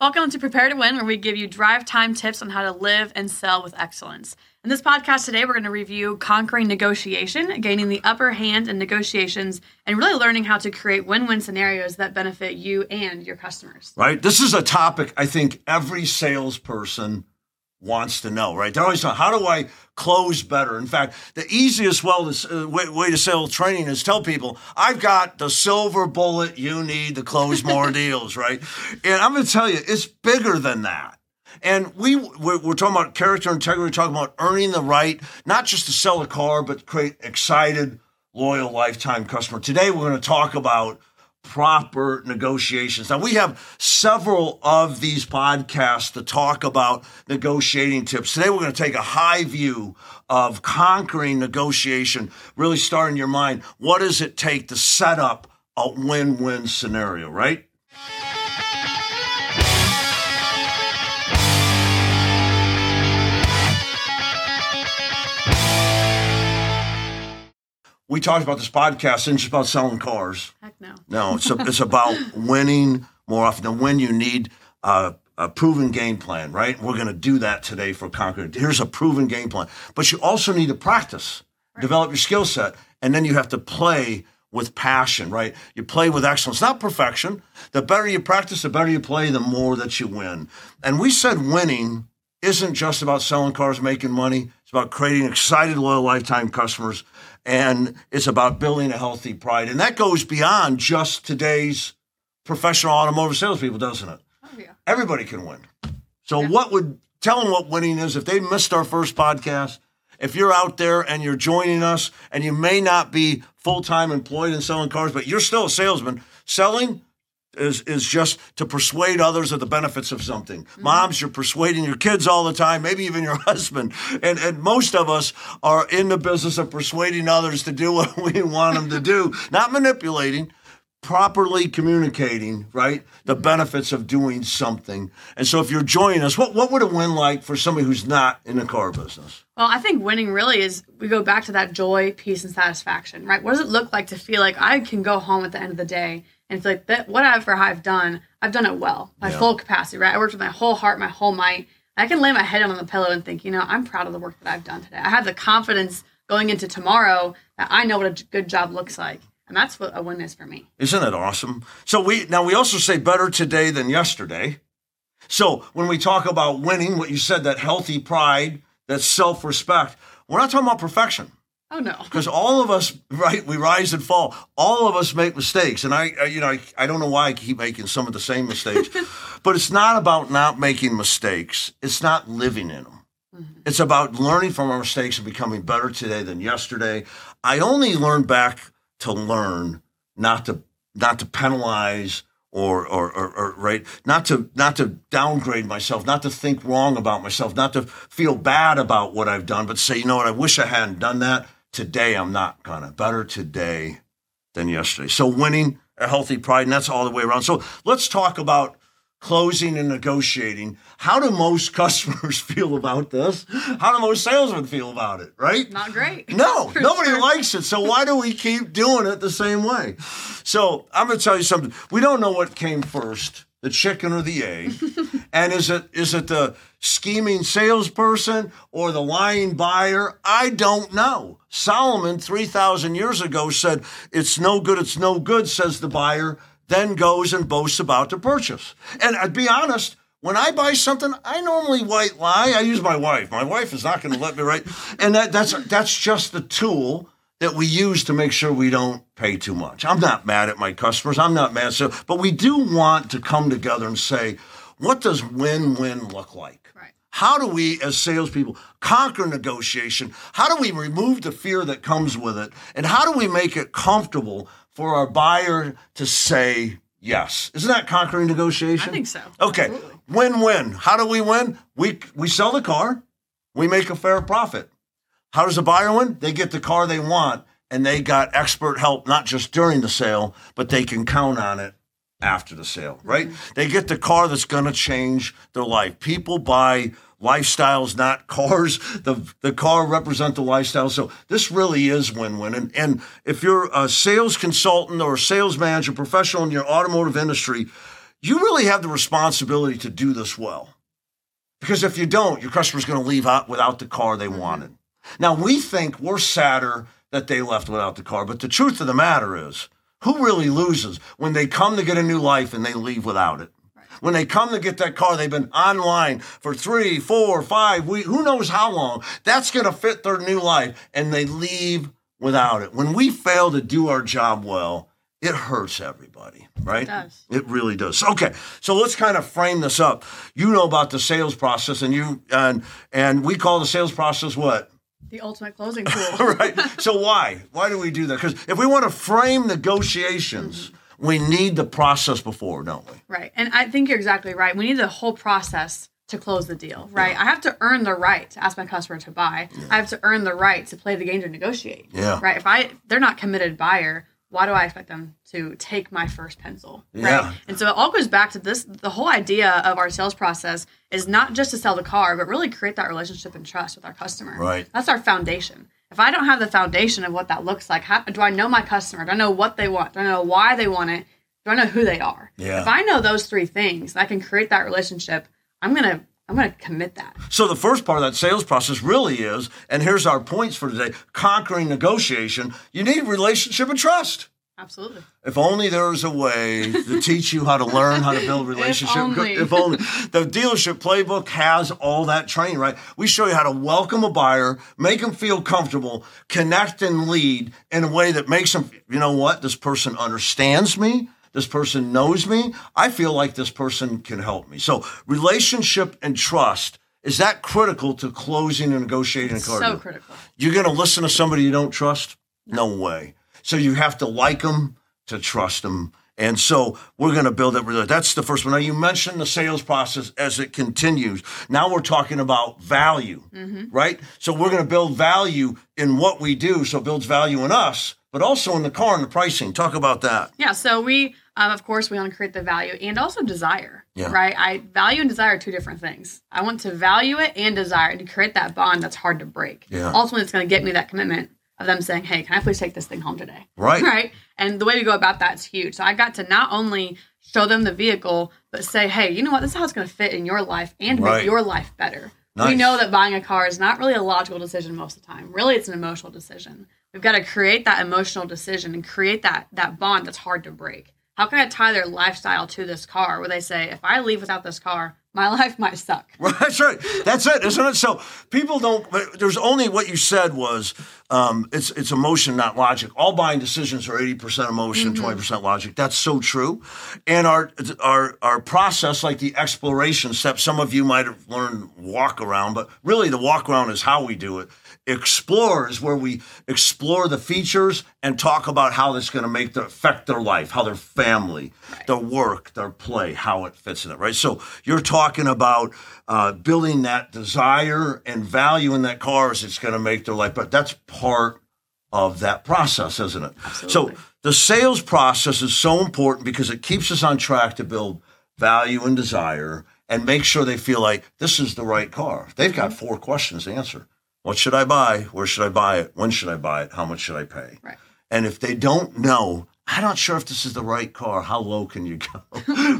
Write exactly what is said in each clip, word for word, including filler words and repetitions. Welcome to Prepare to Win, where we give you drive time tips on how to live and sell with excellence. In this podcast today, we're going to review conquering negotiation, gaining the upper hand in negotiations, and really learning how to create win-win scenarios that benefit you and your customers. Right. This is a topic I think every salesperson wants to know, right? They're always saying, how do I close better? In fact, the easiest way to sell training is tell people, I've got the silver bullet you need to close more deals, right? And I'm going to tell you, it's bigger than that. And we, we're talking about character integrity, we're talking about earning the right, not just to sell a car, but create excited, loyal, lifetime customer. Today, we're going to talk about proper negotiations. Now, we have several of these podcasts to talk about negotiating tips. Today, we're going to take a high view of conquering negotiation, really starting in your mind. What does it take to set up a win-win scenario, right? We talked about this podcast, and it's about selling cars. Heck no. No, it's, a, it's about winning more often than when you need uh, a proven game plan, right? We're going to do that today for Conquering. Here's a proven game plan. But you also need to practice, right. Develop your skill set, and then you have to play with passion, right? You play with excellence, not perfection. The better you practice, the better you play, the more that you win. And we said winning isn't just about selling cars, making money. It's about creating excited, loyal, lifetime customers. And it's about building a healthy pride. And that goes beyond just today's professional automotive salespeople, doesn't it? Oh, yeah. Everybody can win. So yeah. What would, tell them what winning is. If they missed our first podcast, if you're out there and you're joining us and you may not be full-time employed in selling cars, but you're still a salesman, selling is is just to persuade others of the benefits of something. Mm-hmm. Moms, you're persuading your kids all the time, maybe even your husband. And and most of us are in the business of persuading others to do what we want them to do, not manipulating, properly communicating, right, the benefits of doing something. And so if you're joining us, what, what would a win like for somebody who's not in the car business? Well, I think winning really is, we go back to that joy, peace, and satisfaction, right? What does it look like to feel like I can go home at the end of the day and feel like that whatever I've done, I've done it well, my yeah. full capacity, right? I worked with my whole heart, my whole might. I can lay my head on the pillow and think, you know, I'm proud of the work that I've done today. I have the confidence going into tomorrow that I know what a good job looks like. And that's what a win is for me. Isn't it awesome? So we now we also say better today than yesterday. So when we talk about winning, what you said, that healthy pride, that self-respect, we're not talking about perfection. Oh, no. Because all of us, right, we rise and fall. All of us make mistakes. And I, I you know, I, I don't know why I keep making some of the same mistakes. But it's not about not making mistakes. It's not living in them. Mm-hmm. It's about learning from our mistakes and becoming better today than yesterday. I only learn back to learn, not to not to penalize or, or or or right, not to not to downgrade myself, not to think wrong about myself, not to feel bad about what I've done, but say, you know what, I wish I hadn't done that. Today I'm not gonna. Better today than yesterday. So winning, a healthy pride, and that's all the way around. So let's talk about closing and negotiating. How do most customers feel about this? How do most salesmen feel about it, right? Not great. No, nobody sure. likes it. So why do we keep doing it the same way? So I'm going to tell you something. We don't know what came first, the chicken or the egg. And is it is it the scheming salesperson or the lying buyer? I don't know. Solomon three thousand years ago said, it's no good, it's no good, says the buyer, then goes and boasts about the purchase. And I'd be honest, when I buy something, I normally white lie. I use my wife. My wife is not going to let me write. And that, that's that's just the tool that we use to make sure we don't pay too much. I'm not mad at my customers. I'm not mad. So, but we do want to come together and say, what does win-win look like? Right. How do we, as salespeople, conquer negotiation? How do we remove the fear that comes with it? And how do we make it comfortable for our buyer to say yes? Isn't that conquering negotiation? I think so. Okay. Absolutely. Win-win. How do we win? We we sell the car. We make a fair profit. How does the buyer win? They get the car they want, and they got expert help, not just during the sale, but they can count on it after the sale, right? Mm-hmm. They get the car that's going to change their life. People buy lifestyles, not cars. The the car represent the lifestyle. So this really is win-win. And, and if you're a sales consultant or a sales manager professional in your automotive industry, you really have the responsibility to do this well. Because if you don't, your customer's going to leave out without the car they wanted. Now, we think we're sadder that they left without the car, but the truth of the matter is, who really loses when they come to get a new life and they leave without it? When they come to get that car, they've been online for three, four, five weeks, who knows how long. That's going to fit their new life, and they leave without it. When we fail to do our job well, it hurts everybody, right? It does. It really does. Okay, so let's kind of frame this up. You know about the sales process, and you and and we call the sales process what? The ultimate closing tool. Right. So why? Why do we do that? Because if we want to frame negotiations, mm-hmm. we need the process before, don't we? Right. And I think you're exactly right. We need the whole process to close the deal, right? Yeah. I have to earn the right to ask my customer to buy. Yeah. I have to earn the right to play the game to negotiate. Yeah. Right. If I they're not a committed buyer, why do I expect them to take my first pencil? Yeah. Right. And so it all goes back to this. The whole idea of our sales process is not just to sell the car, but really create that relationship and trust with our customer. Right. That's our foundation. If I don't have the foundation of what that looks like, how, do I know my customer? Do I know what they want? Do I know why they want it? Do I know who they are? Yeah. If I know those three things, and I can create that relationship, I'm going to I'm going to commit that. So the first part of that sales process really is, and here's our points for today, conquering negotiation. You need relationship and trust. Absolutely. If only there was a way to teach you how to learn how to build relationship. If only. If only. The dealership playbook has all that training, right? We show you how to welcome a buyer, make them feel comfortable, connect and lead in a way that makes them, you know what? This person understands me. This person knows me. I feel like this person can help me. So relationship and trust, is that critical to closing and negotiating a car deal? So critical. You're going to listen to somebody you don't trust? No, no way. So you have to like them to trust them. And so we're going to build that relationship. That's the first one. Now, you mentioned the sales process as it continues. Now we're talking about value, mm-hmm. right? So we're going to build value in what we do. So it builds value in us, but also in the car and the pricing. Talk about that. Yeah. So we, um, of course, we want to create the value and also desire, yeah. right? I value and desire are two different things. I want to value it and desire and to create that bond that's hard to break. Yeah. Ultimately, it's going to get me that commitment of them saying, hey, can I please take this thing home today? Right. Right. And the way we go about that is huge. So I got to not only show them the vehicle, but say, hey, you know what? This is how it's going to fit in your life and right. make your life better. Nice. We know that buying a car is not really a logical decision most of the time. Really, it's an emotional decision. We've got to create that emotional decision and create that that bond that's hard to break. How can I tie their lifestyle to this car where they say, if I leave without this car, my life might suck. Well, that's right. That's it, isn't it? So people don't, there's only what you said was um, it's it's emotion, not logic. All buying decisions are eighty percent emotion, mm-hmm. twenty percent logic. That's so true. And our, our, our process, like the exploration step, some of you might have learned walk around, but really the walk around is how we do it. Explore is where we explore the features and talk about how it's going to make the, affect their life, how their family, right. their work, their play, how it fits in it, right? So you're talking about uh, building that desire and value in that car as it's going to make their life, but that's part of that process, isn't it? Absolutely. So the sales process is so important because it keeps us on track to build value and desire and make sure they feel like this is the right car. They've got four questions to answer. What should I buy? Where should I buy it? When should I buy it? How much should I pay? Right. And if they don't know, I'm not sure if this is the right car, how low can you go?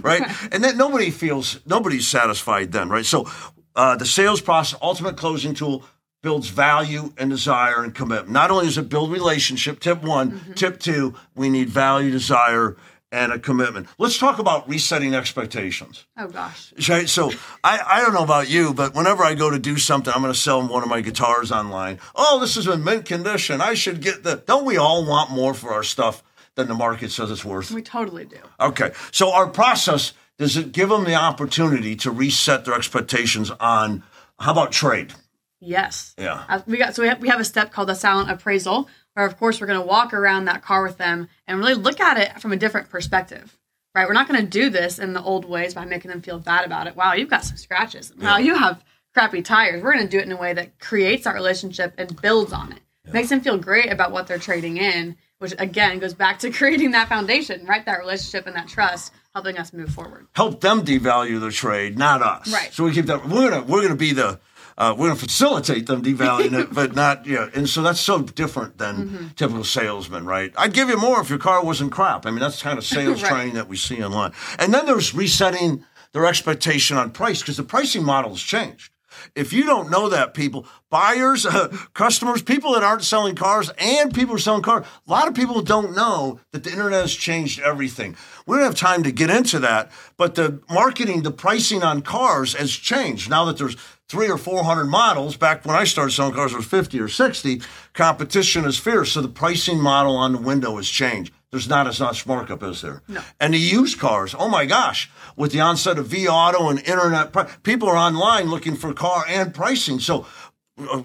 Right? And that nobody feels, nobody's satisfied then, right? So uh, the sales process, ultimate closing tool, builds value and desire and commitment. Not only does it build relationship, tip one, mm-hmm. tip two, we need value, desire, and a commitment. Let's talk about resetting expectations. Oh, gosh. Right? So I, I don't know about you, but whenever I go to do something, I'm going to sell one of my guitars online. Oh, this is in mint condition. I should get the... Don't we all want more for our stuff than the market says it's worth? We totally do. Okay. So our process, does it give them the opportunity to reset their expectations on, how about trade? Yes. Yeah. Uh, we got so we have, we have a step called the silent appraisal, where, of course, we're going to walk around that car with them and really look at it from a different perspective, right? We're not going to do this in the old ways by making them feel bad about it. Wow, you've got some scratches. Wow, yeah. You have crappy tires. We're going to do it in a way that creates that relationship and builds on it. Yeah. Makes them feel great about what they're trading in, which, again, goes back to creating that foundation, right? That relationship and that trust, helping us move forward. Help them devalue the trade, not us. Right. So we keep that. We're going to, we're going to be the... Uh, we're going to facilitate them devaluing it, but not, you know, and so that's so different than mm-hmm. typical salesman, right? I'd give you more if your car wasn't crap. I mean, that's the kind of sales right. training that we see online. And then there's resetting their expectation on price, because the pricing model has changed. If you don't know that, people, buyers, uh, customers, people that aren't selling cars, and people who are selling cars, a lot of people don't know that the internet has changed everything. We don't have time to get into that, but the marketing, the pricing on cars has changed. Now that there's three or four hundred models, back when I started selling cars, there was fifty or sixty. Competition is fierce, so the pricing model on the window has changed. There's not as much markup as there. No. And the used cars, oh my gosh, with the onset of vAuto and internet, people are online looking for car and pricing. So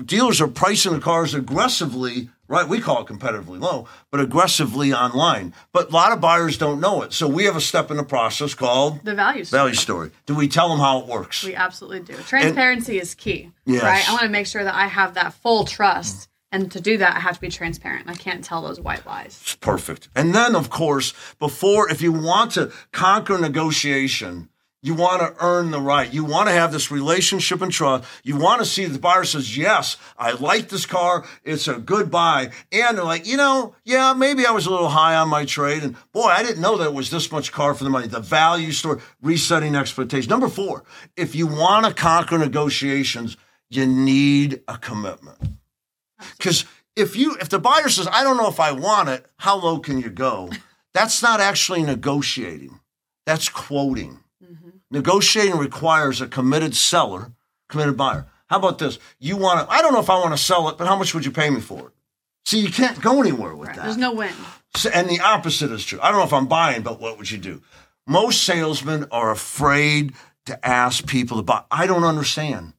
dealers are pricing the cars aggressively, right? We call it competitively low, but aggressively online. But a lot of buyers don't know it. So we have a step in the process called the value story. Value story. Do we tell them how it works? We absolutely do. Transparency and, is key, yes. right? I want to make sure that I have that full trust. Mm-hmm. And to do that, I have to be transparent. I can't tell those white lies. Perfect. And then, of course, before, if you want to conquer negotiation, you want to earn the right. You want to have this relationship and trust. You want to see the buyer says, yes, I like this car. It's a good buy. And they're like, you know, yeah, maybe I was a little high on my trade. And boy, I didn't know that it was this much car for the money. The value story, resetting expectations. Number four, if you want to conquer negotiations, you need a commitment. Because if you if the buyer says, I don't know if I want it, how low can you go? That's not actually negotiating. That's quoting. Mm-hmm. Negotiating requires a committed seller, committed buyer. How about this? You want to, I don't know if I want to sell it, but how much would you pay me for it? See, you can't go anywhere with right. that. There's no win. So, and the opposite is true. I don't know if I'm buying, but what would you do? Most salesmen are afraid to ask people to buy. I don't understand.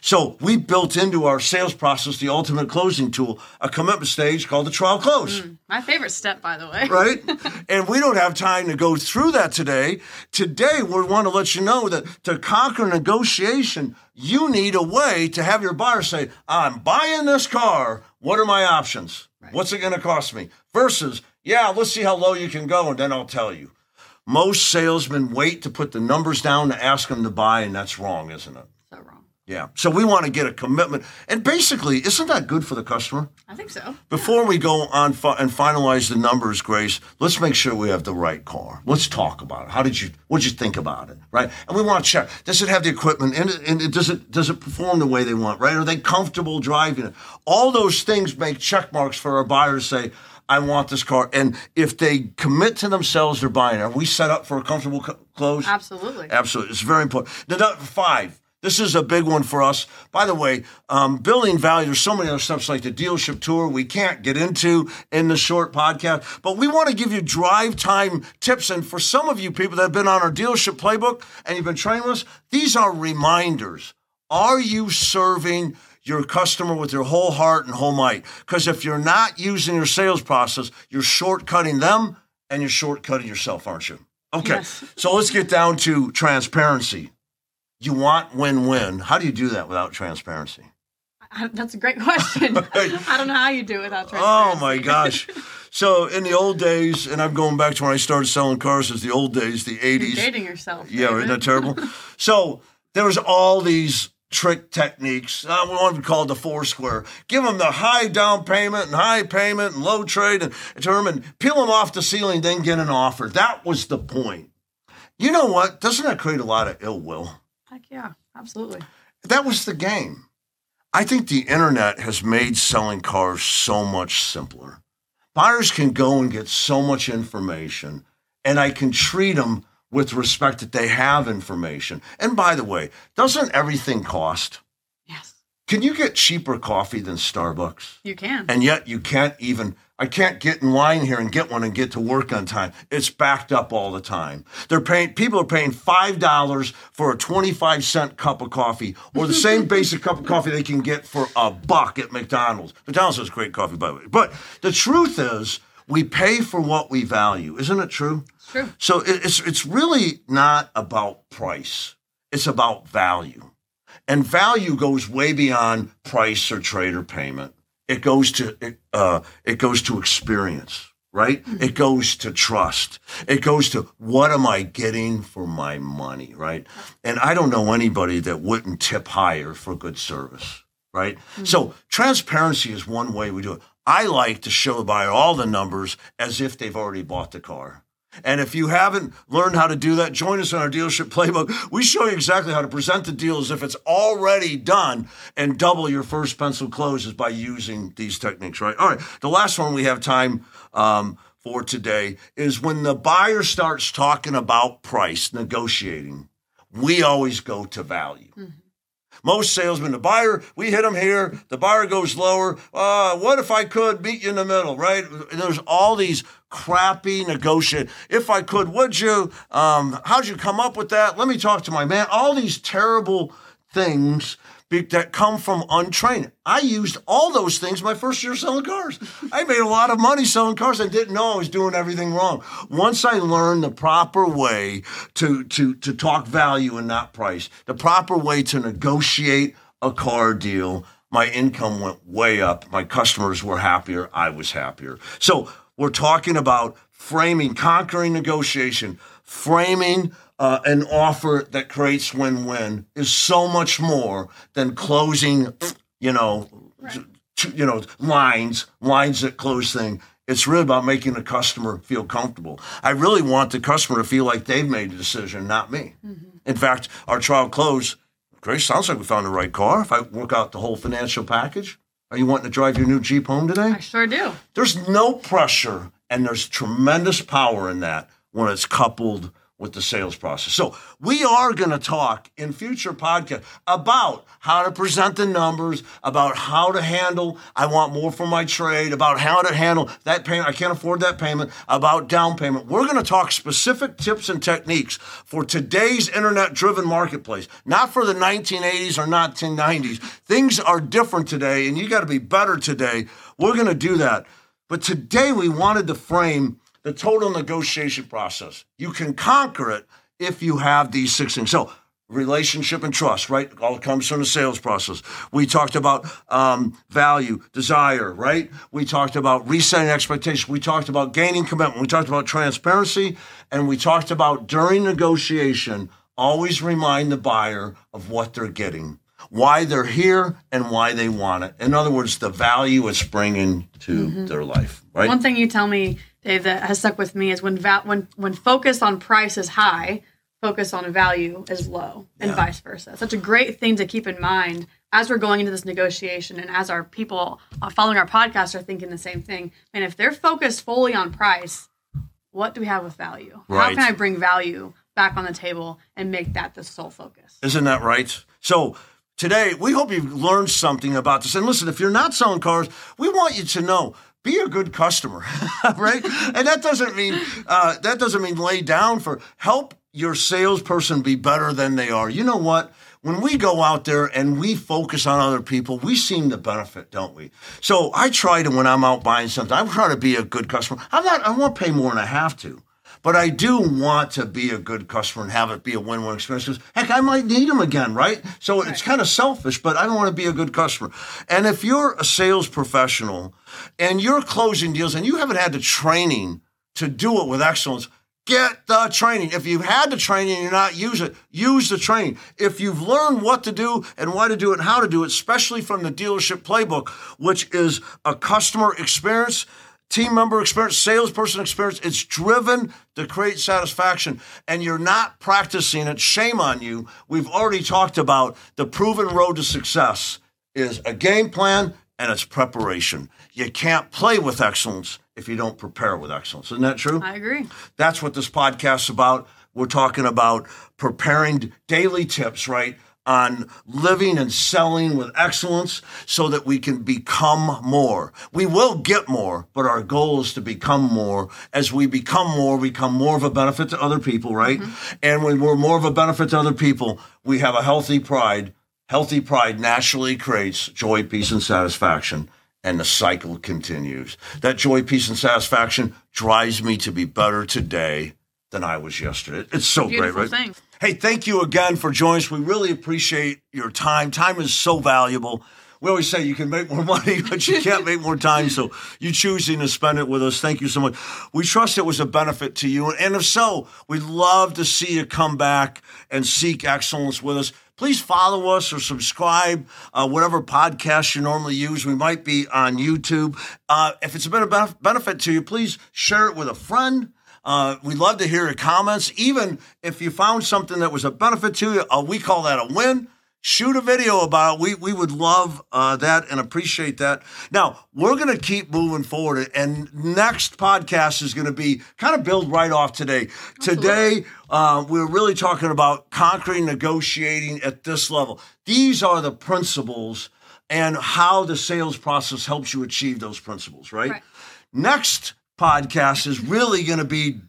So we built into our sales process the ultimate closing tool, a commitment stage called the trial close. Mm, my favorite step, by the way. Right? And we don't have time to go through that today. Today, we want to let you know that to conquer negotiation, you need a way to have your buyer say, I'm buying this car. What are my options? Right. What's it going to cost me? Versus, yeah, let's see how low you can go, and then I'll tell you. Most salesmen wait to put the numbers down to ask them to buy, and that's wrong, isn't it? Yeah. So we want to get a commitment. And basically, isn't that good for the customer? I think so. Before yeah. we go on fi- and finalize the numbers, Grace, let's make sure we have the right car. Let's talk about it. How did you, what did you think about it? Right. And we want to check, does it have the equipment in it? And it, does it, does it perform the way they want? Right. Are they comfortable driving it? All those things make check marks for our buyers to say, I want this car. And if they commit to themselves, they're buying it. Are we set up for a comfortable co- close? Absolutely. Absolutely. It's very important. Now, number five. This is a big one for us. By the way, um, building value, there's so many other steps like the dealership tour we can't get into in the short podcast, but we want to give you drive time tips. And for some of you people that have been on our dealership playbook and you've been training with us, these are reminders. Are you serving your customer with your whole heart and whole might? Because if you're not using your sales process, you're shortcutting them and you're shortcutting yourself, aren't you? Okay, yes. So let's get down to transparency. You want win-win. How do you do that without transparency? I, that's a great question. I don't know how you do it without transparency. Oh, my gosh. So in the old days, and I'm going back to when I started selling cars, it's the old days, the eighties. You're dating yourself. Yeah, David. Isn't that terrible? So there was all these trick techniques. Uh, we want to call it the four square. Give them the high down payment and high payment and low trade and term and peel them off the ceiling, then get an offer. That was the point. You know what? Doesn't that create a lot of ill will? Heck yeah, absolutely. That was the game. I think the internet has made selling cars so much simpler. Buyers can go and get so much information, and I can treat them with respect that they have information. And by the way, doesn't everything cost? Yes. Can you get cheaper coffee than Starbucks? You can. And yet you can't even... I can't get in line here and get one and get to work on time. It's backed up all the time. They're paying, people are paying five dollars for a twenty-five cent cup of coffee or the same basic cup of coffee they can get for a buck at McDonald's. McDonald's has great coffee, by the way. But the truth is we pay for what we value. Isn't it true? It's true. So it's, it's really not about price. It's about value. And value goes way beyond price or trade or payment. It goes to uh, it goes to experience. right? Mm-hmm. It goes to trust. It goes to what am I getting for my money, right? And I don't know anybody that wouldn't tip higher for good service, right? Mm-hmm. So transparency is one way we do it. I like to show by all the numbers as if they've already bought the car. And if you haven't learned how to do that, join us on our dealership playbook. We show you exactly how to present the deal as if it's already done and double your first pencil closes by using these techniques, right? All right. The last one we have time um, for today is when the buyer starts talking about price, negotiating, we always go to value. Mm-hmm. Most salesmen, the buyer, we hit them here. The buyer goes lower. Uh, what if I could meet you in the middle, right? There's all these crappy negotiate. If I could, would you? Um, how'd you come up with that? Let me talk to my man. All these terrible things be- that come from untrained. I used all those things my first year selling cars. I made a lot of money selling cars. I didn't know I was doing everything wrong. Once I learned the proper way to, to, to talk value and not price, the proper way to negotiate a car deal, my income went way up. My customers were happier. I was happier. So we're talking about framing, conquering negotiation, framing Uh, an offer that creates win-win is so much more than closing, you know, right. t- you know, lines, lines that close thing. It's really about making the customer feel comfortable. I really want the customer to feel like they've made a decision, not me. Mm-hmm. In fact, our trial close, Grace, sounds like we found the right car. If I work out the whole financial package, are you wanting to drive your new Jeep home today? I sure do. There's no pressure, and there's tremendous power in that when it's coupled with the sales process. So we are going to talk in future podcasts about how to present the numbers, about how to handle, I want more for my trade, about how to handle that payment, I can't afford that payment, about down payment. We're going to talk specific tips and techniques for today's internet-driven marketplace, not for the nineteen eighties or not nineteen nineties. Things are different today, and you got to be better today. We're going to do that. But today we wanted to frame the total negotiation process. You can conquer it if you have these six things. So relationship and trust, right? All comes from the sales process. We talked about um, value, desire, right? We talked about resetting expectations. We talked about gaining commitment. We talked about transparency. And we talked about during negotiation, always remind the buyer of what they're getting, why they're here, and why they want it. In other words, the value it's bringing to mm-hmm. their life, right? One thing you tell me, Dave, that has stuck with me is when va- when when focus on price is high, focus on value is low, and yeah. vice versa. Such a great thing to keep in mind as we're going into this negotiation, and as our people following our podcast are thinking the same thing. And if they're focused fully on price, what do we have with value? Right. How can I bring value back on the table and make that the sole focus? Isn't that right? So today, we hope you've learned something about this. And listen, if you're not selling cars, we want you to know, be a good customer, right? And that doesn't mean uh, that doesn't mean lay down for, help your salesperson be better than they are. You know what? When we go out there and we focus on other people, we seem to benefit, don't we? So I try to, when I'm out buying something, I try to be a good customer. I'm not, I won't pay more than I have to. But I do want to be a good customer and have it be a win-win experience. Because, heck, I might need them again, right? So right. It's kind of selfish, but I don't want to be a good customer. And if you're a sales professional and you're closing deals and you haven't had the training to do it with excellence, get the training. If you've had the training and you're not using it, use the training. If you've learned what to do and why to do it and how to do it, especially from the dealership playbook, which is a customer experience, team member experience, salesperson experience, it's driven to create satisfaction, and you're not practicing it, shame on you. We've already talked about the proven road to success is a game plan and it's preparation. You can't play with excellence if you don't prepare with excellence. Isn't that true? I agree. That's what this podcast's about. We're talking about preparing daily tips, right, on living and selling with excellence so that we can become more. We will get more, but our goal is to become more. As we become more, we become more of a benefit to other people, right? Mm-hmm. And when we're more of a benefit to other people, we have a healthy pride. Healthy pride naturally creates joy, peace, and satisfaction, and the cycle continues. That joy, peace, and satisfaction drives me to be better today than I was yesterday. It's so Beautiful great, right? Thing. Hey, thank you again for joining us. We really appreciate your time. Time is so valuable. we always say you can make more money, but you can't make more time. So you're choosing to spend it with us. Thank you so much. We trust it was a benefit to you. And if so, we'd love to see you come back and seek excellence with us. Please follow us or subscribe, uh, whatever podcast you normally use. We might be on YouTube. Uh, if it's been a benefit to you, please share it with a friend. Uh, we'd love to hear your comments. Even if you found something that was a benefit to you, uh, we call that a win. Shoot a video about it. We, we would love uh, that and appreciate that. Now, we're going to keep moving forward, and next podcast is going to be kind of build right off today. Absolutely. Today, uh, we're really talking about conquering negotiating at this level. These are the principles and how the sales process helps you achieve those principles, right? Right. Next podcast is really going to be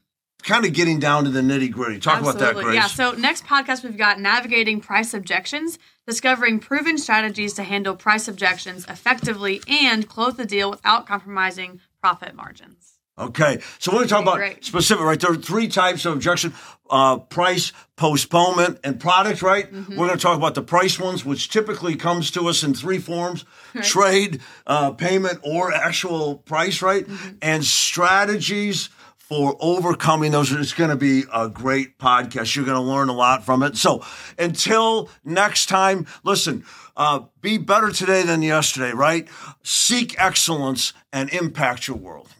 kind of getting down to the nitty-gritty. Talk Absolutely. About that, Grace. Yeah, so next podcast, we've got Navigating Price Objections, discovering proven strategies to handle price objections effectively and close the deal without compromising profit margins. Okay, so we're going to talk about great. Specific, right? There are three types of objection, uh, price, postponement, and product, right? Mm-hmm. We're going to talk about the price ones, which typically comes to us in three forms, right. trade, uh, payment, or actual price, right? Mm-hmm. And strategies for overcoming those. It's going to be a great podcast. You're going to learn a lot from it. So until next time, listen, uh, be better today than yesterday, right? Seek excellence and impact your world.